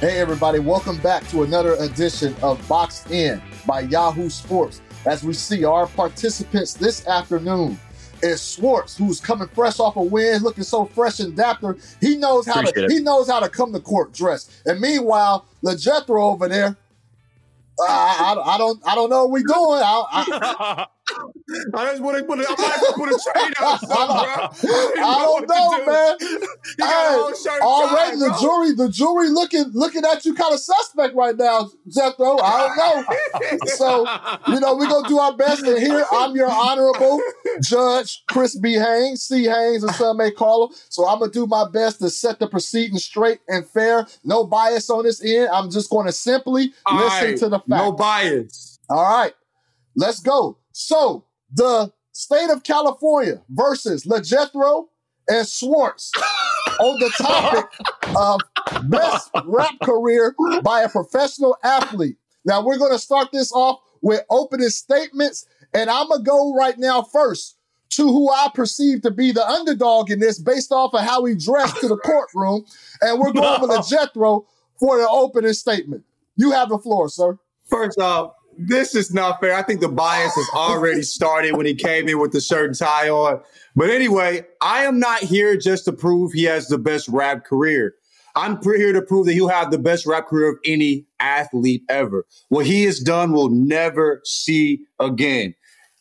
Hey, everybody, welcome back to another edition of Boxed In by Yahoo Sports. As we see our participants this afternoon is Schwartz, who's coming fresh off a win, looking so fresh and dapper. He knows how to come to court dressed. And meanwhile, LaJethro over there, I don't know what we doing. I just want to put a train out. I don't know, man. Already the jury looking at you kind of suspect right now, Jethro. I don't know. So, we're going to do our best. And here, I'm your honorable judge, Chris B. Haynes, C. Haynes, and some may call him. So I'm going to do my best to set the proceedings straight and fair. No bias on this end. I'm just going to simply listen to the facts. No bias. All right. Let's go. So, the state of California versus LaJethro and Schwartz on the topic of best rap career by a professional athlete. Now, we're going to start this off with opening statements, and I'm going to go right now first to who I perceive to be the underdog in this based off of how he dressed to the courtroom, and we're going with LaJethro for the opening statement. You have the floor, sir. First off, this is not fair. I think the bias has already started when he came in with the shirt and tie on. But anyway, I am not here just to prove he has the best rap career. I'm here to prove that he'll have the best rap career of any athlete ever. What he has done, we'll never see again.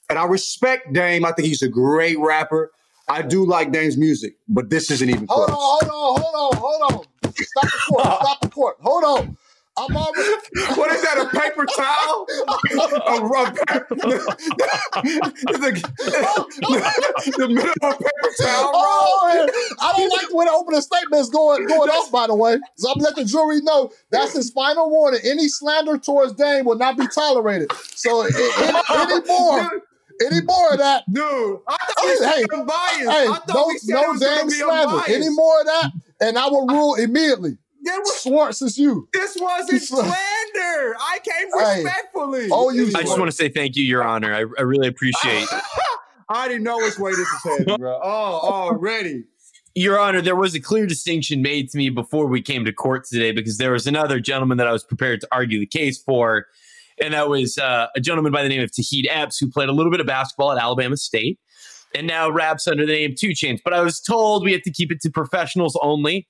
And I respect Dame. I think he's a great rapper. I do like Dame's music, but this isn't even close. Hold on. Stop the court. Hold on. I'm already... What is that, a paper towel? The middle of a paper towel? Oh, I don't like the way the opening statement is going up, by the way. So I'm letting the jury know that's his final warning. Any slander towards Dame will not be tolerated. So any more of that... Dude, I thought we said I'm biased. No Dame slander. Any more of that, and I will rule immediately. Schwartz is you. This wasn't slander. I came respectfully. I just want to say thank you, Your Honor. I really appreciate it. I didn't know which way this is headed, bro. Already. Your Honor, there was a clear distinction made to me before we came to court today because there was another gentleman that I was prepared to argue the case for, and that was a gentleman by the name of Tahid Epps who played a little bit of basketball at Alabama State and now raps under the name 2 Chainz. But I was told we had to keep it to professionals only.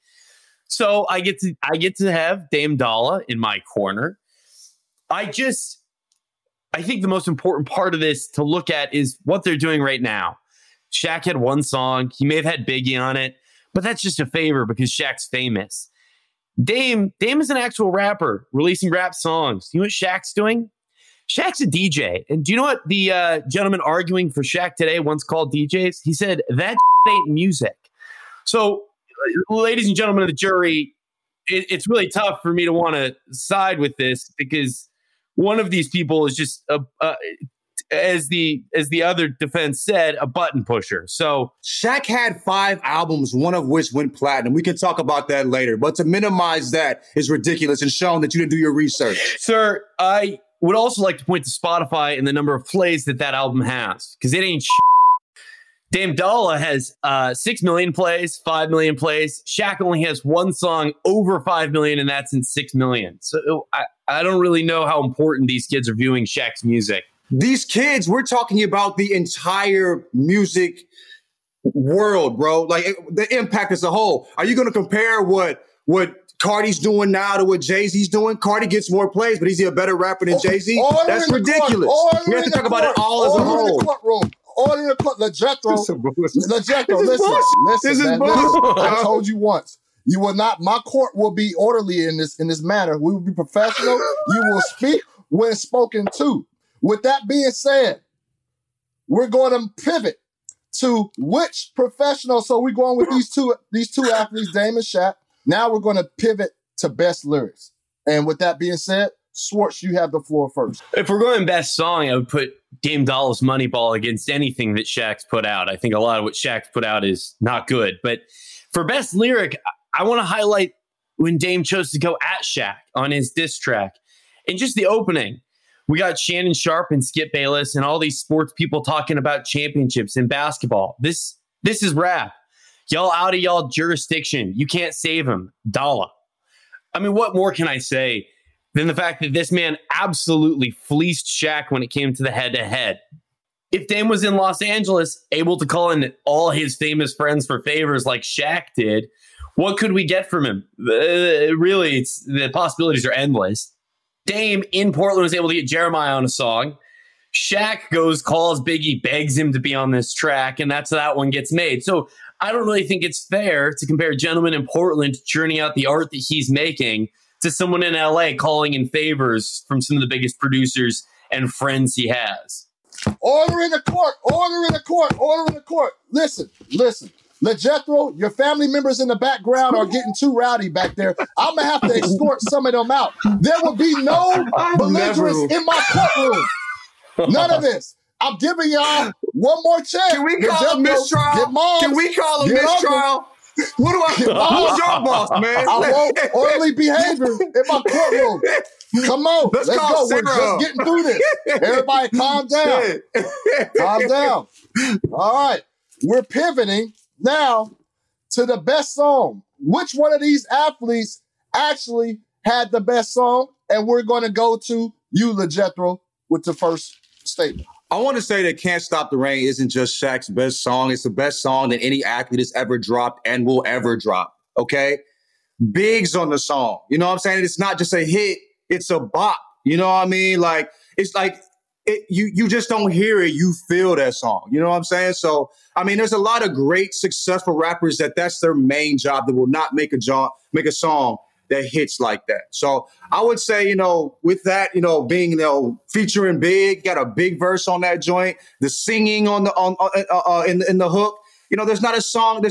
So I get to have Dame Dolla in my corner. I think the most important part of this to look at is what they're doing right now. Shaq had one song. He may have had Biggie on it, but that's just a favor because Shaq's famous. Dame is an actual rapper releasing rap songs. You know what Shaq's doing? Shaq's a DJ. And do you know what the gentleman arguing for Shaq today once called DJs? He said, that ain't music. So, ladies and gentlemen of the jury, it's really tough for me to want to side with this because one of these people is just, as the other defense said, a button pusher. So Shaq had 5 albums, one of which went platinum. We can talk about that later, but to minimize that is ridiculous and showing that you didn't do your research. Sir, I would also like to point to Spotify and the number of plays that album has because it ain't shit. Dame Dolla has 6 million plays, 5 million plays. Shaq only has one song over 5 million, and that's in 6 million. So I don't really know how important these kids are viewing Shaq's music. These kids, we're talking about the entire music world, bro. The impact as a whole. Are you going to compare what Cardi's doing now to what Jay-Z's doing? Cardi gets more plays, but is he a better rapper than Jay-Z? That's ridiculous. We have to talk about it all as a whole. Order in the court. LaJethro, listen, man. I told you once. You will not. My court will be orderly in this manner. We will be professional. You will speak when spoken to. With that being said, we're going to pivot to which professional. So we're going with these two athletes, Dame and Shaq. Now we're going to pivot to best lyrics. And with that being said, Schwartz, you have the floor first. If we're going best song, I would put Dame Dolla's Moneyball against anything that Shaq's put out. I think a lot of what Shaq's put out is not good. But for best lyric, I want to highlight when Dame chose to go at Shaq on his diss track. And just the opening, we got Shannon Sharp and Skip Bayless and all these sports people talking about championships and basketball. This is rap. Y'all out of y'all jurisdiction. You can't save him. Dolla. I mean, what more can I say than the fact that this man absolutely fleeced Shaq when it came to the head-to-head? If Dame was in Los Angeles, able to call in all his famous friends for favors like Shaq did, what could we get from him? Really, the possibilities are endless. Dame in Portland was able to get Jeremiah on a song. Shaq goes, calls Biggie, begs him to be on this track, and that's how that one gets made. So I don't really think it's fair to compare a gentleman in Portland churning out the art that he's making to someone in LA calling in favors from some of the biggest producers and friends he has. Order in the court, order in the court, order in the court. Listen. LaJethro, your family members in the background are getting too rowdy back there. I'm going to have to escort some of them out. There will be no belligerents in my courtroom. None of this. I'm giving y'all one more chance. Can we call a mistrial? Can we call a mistrial? What do I do? Who's your boss, man? I want orderly behavior in my courtroom. Come on. Let's go. Sarah. We're just getting through this. Everybody calm down. Calm down. All right. We're pivoting now to the best song. Which one of these athletes actually had the best song? And we're going to go to you, LaJethro, with the first statement. I want to say that Can't Stop the Rain isn't just Shaq's best song. It's the best song that any athlete has ever dropped and will ever drop, okay? Big's on the song. You know what I'm saying? It's not just a hit. It's a bop. You know what I mean? Like, it's like you just don't hear it. You feel that song. You know what I'm saying? So, I mean, there's a lot of great, successful rappers that's their main job that will not make a song that hits like that. So I would say, you know, with that, you know, being, you know, featuring Big, got a big verse on that joint, the singing on the in the hook. You know, there's not a song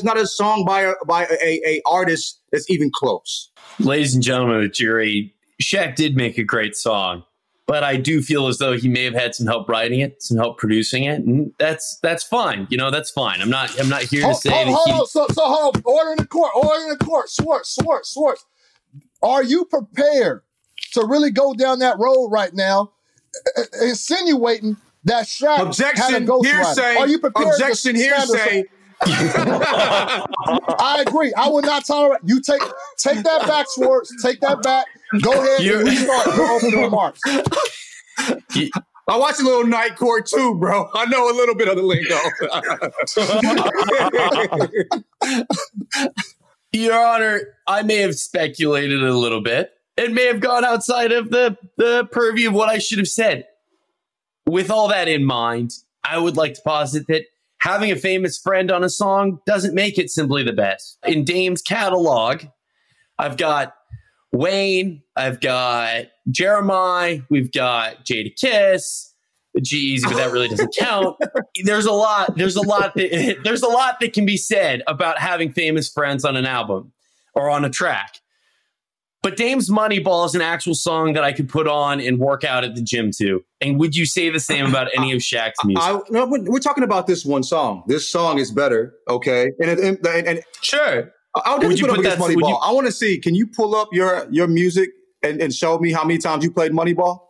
by a artist that's even close. Ladies and gentlemen of the jury, Shaq did make a great song, but I do feel as though he may have had some help writing it, some help producing it, and that's fine. You know, that's fine. I'm not here to say that. Hold on. Order in the court. Order in the court. Schwartz. Are you prepared to really go down that road right now, insinuating that Shaq had a ghostwriter? Are you prepared? Objection, hearsay. I agree. I will not tolerate. You take that back, Schwartz. Take that back. Go ahead and restart your opening remarks. I watched a little Night Court too, bro. I know a little bit of the lingo. Your Honor, I may have speculated a little bit. It may have gone outside of the purview of what I should have said. With all that in mind, I would like to posit that having a famous friend on a song doesn't make it simply the best. In Dame's catalog, I've got Wayne, I've got Jeremiah, we've got Jadakiss, G-Eazy, but that really doesn't count. There's a lot that can be said about having famous friends on an album or on a track. But Dame's Moneyball is an actual song that I could put on and work out at the gym to. And would you say the same about any of Shaq's music? We're talking about this one song. This song is better, okay? And sure. I'll just put up his Moneyball. I want to see. Can you pull up your music and show me how many times you played Moneyball?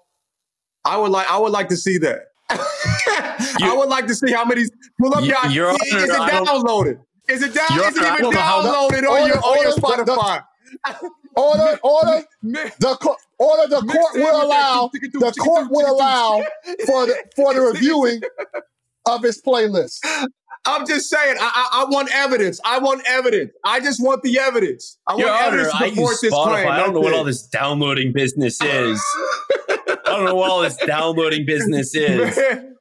I would like to see that. I would like to see how many. Pull up your honor, is it downloaded? Is it down? Is it even downloaded on your Spotify? Order. The court will allow for the reviewing of his playlist. I'm just saying. I want evidence. I just want the evidence. I want your evidence to support this claim. I don't know what all this downloading business is. I don't know what all this downloading business is. Man.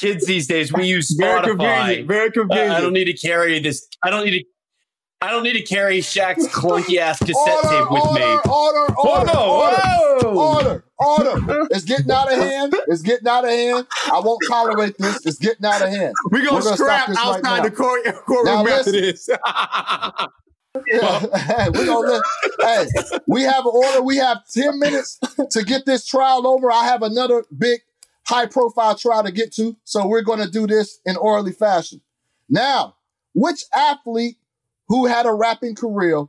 Kids these days, we use Spotify. Very convenient. I don't need to carry this. I don't need to carry Shaq's clunky ass cassette tape with me. Order. It's getting out of hand. I won't tolerate this. It's getting out of hand. We're gonna scrap outside right the courtroom after this. Yeah. We have an order. We have 10 minutes to get this trial over. I have another big high-profile trial to get to, so we're going to do this in orderly fashion. Now, which athlete who had a rapping career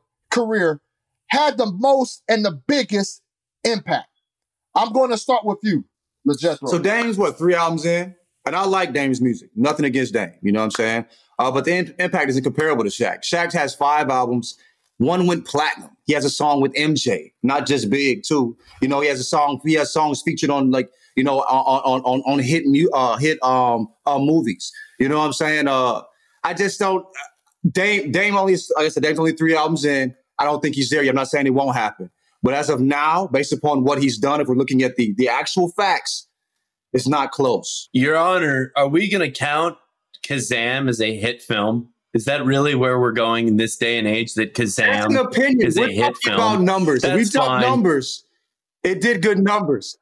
had the most and the biggest impact? I'm going to start with you, LaJethro. So Dame's, 3 albums in? And I like Dame's music. Nothing against Dame, you know what I'm saying? But the impact isn't comparable to Shaq. Shaq has 5 albums. One went platinum. He has a song with MJ, not just Big too. You know, he has a song. He has songs featured on, like, you know, on hit movies. You know what I'm saying? I just don't. Dame only, like I said, Dame's only 3 albums in. I don't think he's there yet. I'm not saying it won't happen, but as of now, based upon what he's done, if we're looking at the actual facts, it's not close. Your Honor, are we going to count Kazam as a hit film? Is that really where we're going in this day and age, that Kazam is a hit film? About numbers. That's if we talk numbers, it did good numbers.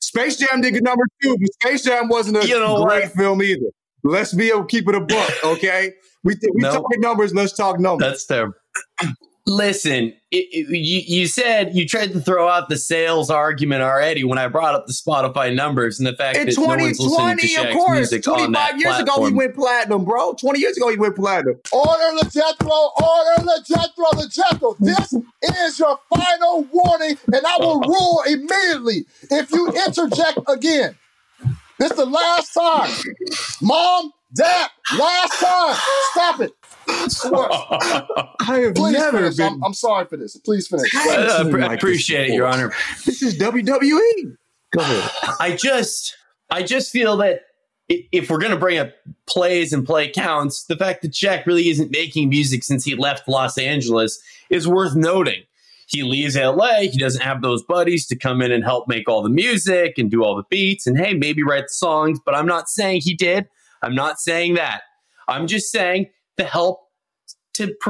Space Jam did good numbers too, but Space Jam wasn't a great film either. Let's keep it a book, okay? We talk numbers, let's talk numbers. That's terrible. Listen, you said you tried to throw out the sales argument already when I brought up the Spotify numbers and the fact that no one's listening to Shaq's music on that platform. 25 years ago, he went platinum, bro. 20 years ago, he went platinum. Order LaJethro. Order LaJethro. LaJethro, this is your final warning, and I will rule immediately if you interject again. This is the last time. Mom, Dad, last time. Stop it. I have Please never finish. Been. I'm sorry for this. Please finish. I appreciate it, Your Honor. This is WWE. Go ahead. I just feel that if we're going to bring up plays and play counts, the fact that Shaq really isn't making music since he left Los Angeles is worth noting. He leaves LA. He doesn't have those buddies to come in and help make all the music and do all the beats and, hey, maybe write the songs. But I'm not saying he did. I'm not saying that. I'm just saying the help wasn't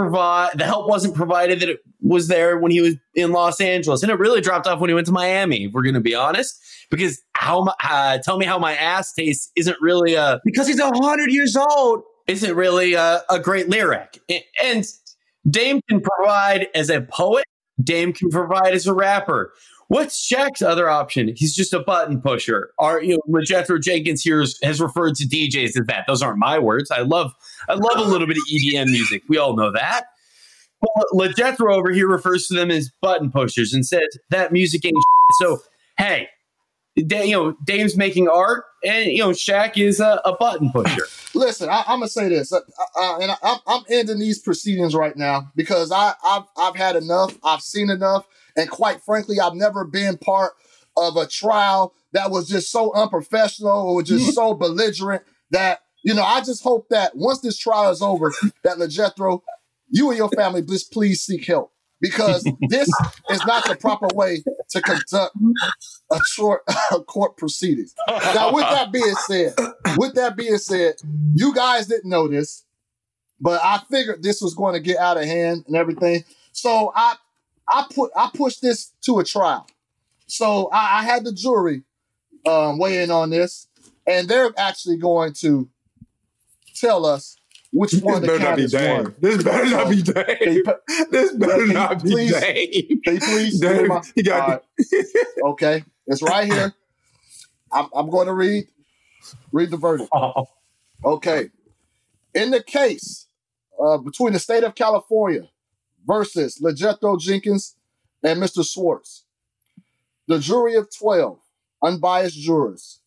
provided that it was there when he was in Los Angeles, and it really dropped off when he went to Miami, if we're going to be honest, because tell me how my ass tastes isn't really a, because he's 100 years old, isn't really a great lyric. And Dame can provide as a poet. Dame can provide as a rapper. What's Shaq's other option? He's just a button pusher. LaJethro Jenkins here has referred to DJs as that. Those aren't my words. I love a little bit of EDM music. We all know that. But LaJethro over here refers to them as button pushers and says that music ain't shit. So, hey, Dame's making art, and Shaq is a button pusher. Listen, I'm gonna say this, I'm ending these proceedings right now because I've had enough. I've seen enough. And quite frankly, I've never been part of a trial that was just so unprofessional or just so belligerent that, I just hope that once this trial is over, that LaJethro, you and your family, please seek help, because this is not the proper way to conduct a short court proceeding. Now, with that being said, you guys didn't know this, but I figured this was going to get out of hand and everything. So I pushed this to a trial. So I had the jury weigh in on this, and they're actually going to tell us which one the count is one. This better not be Dame. This better not be Dame. Can you please? Dame, he got right. Okay, it's right here. I'm going to read the verdict. Okay. In the case between the state of California versus LaJethro Jenkins and Mr. Schwartz, the jury of 12 unbiased jurors,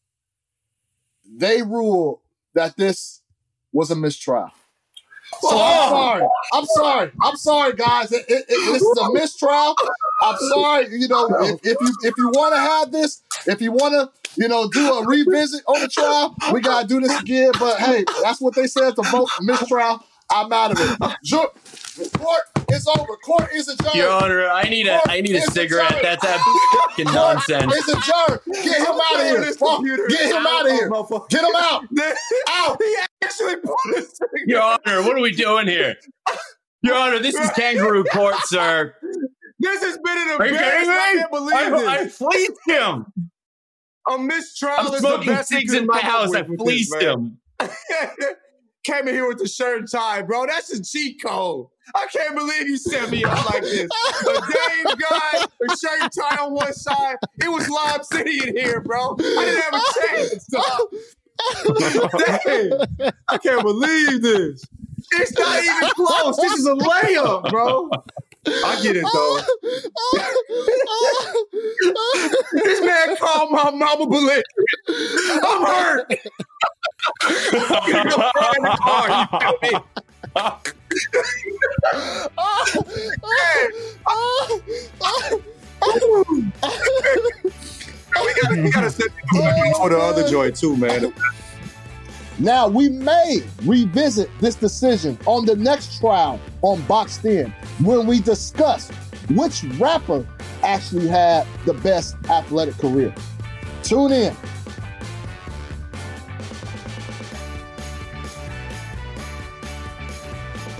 they ruled that this was a mistrial. So I'm sorry, guys. This is a mistrial. I'm sorry. If you want to have this, if you want to, do a revisit on the trial, we gotta do this again. But hey, that's what they said to vote mistrial. I'm out of it. Court is over. Court is adjourned. Your Honor, I need a cigarette. That's fucking nonsense. It's adjourned. Get him out of here. Get him out of here. Get him out. Out. He actually put a cigarette. Your Honor, what are we doing here? Your Honor, this is kangaroo court, sir. This has been an embarrassment. I can't believe this. I fleeced him. A mistrial is the best thing in my house. I fleeced him. Came in here with a shirt and tie, bro. That's a cheat code. I can't believe you set me up like this. A Dame guy, a shirt and tie on one side. It was Lob City in here, bro. I didn't have a chance, dog. Dang, I can't believe this. It's not even close. This is a layup, bro. I get it, though. This man called my mama belligerent. I'm hurt. I'm going to go find the car. You feel me? We gotta set for the other joint too, man. Now, we may revisit this decision on the next trial on Boxed In when we discuss which rapper actually had the best athletic career. Tune in.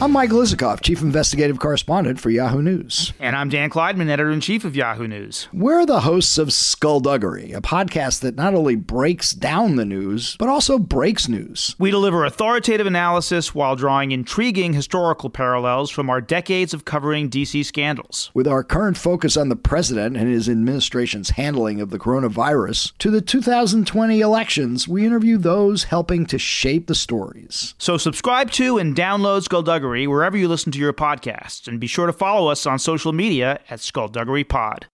I'm Mike Lizikoff, Chief Investigative Correspondent for Yahoo News. And I'm Dan Clydman, Editor-in-Chief of Yahoo News. We're the hosts of Skullduggery, a podcast that not only breaks down the news, but also breaks news. We deliver authoritative analysis while drawing intriguing historical parallels from our decades of covering D.C. scandals. With our current focus on the president and his administration's handling of the coronavirus, to the 2020 elections, we interview those helping to shape the stories. So subscribe to and download Skullduggery wherever you listen to your podcasts, and be sure to follow us on social media at Skullduggery Pod.